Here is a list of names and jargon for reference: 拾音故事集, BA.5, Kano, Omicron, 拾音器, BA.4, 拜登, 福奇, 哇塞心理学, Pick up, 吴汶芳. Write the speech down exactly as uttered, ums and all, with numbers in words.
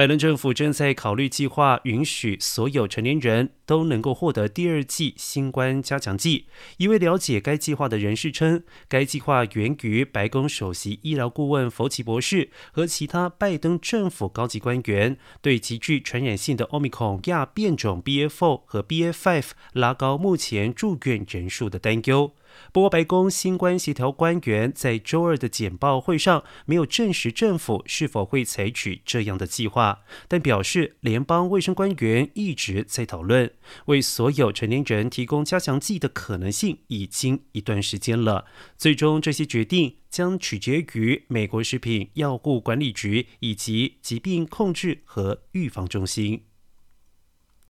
拜登政府正在考虑计划允许所有成年人都能够获得第二剂新冠加强剂。一位了解该计划的人士称，该计划源于白宫首席医疗顾问福奇博士和其他拜登政府高级官员对极具传染性的 Omicron 亚变种 B A 四 和 B A 五 拉高目前住院人数的担忧。不过，白宫新冠协调官员在周二的简报会上没有证实政府是否会采取这样的计划，但表示联邦卫生官员一直在讨论为所有成年人提供加强剂的可能性已经一段时间了。最终，这些决定将取决于美国食品药物管理局以及疾病控制和预防中心。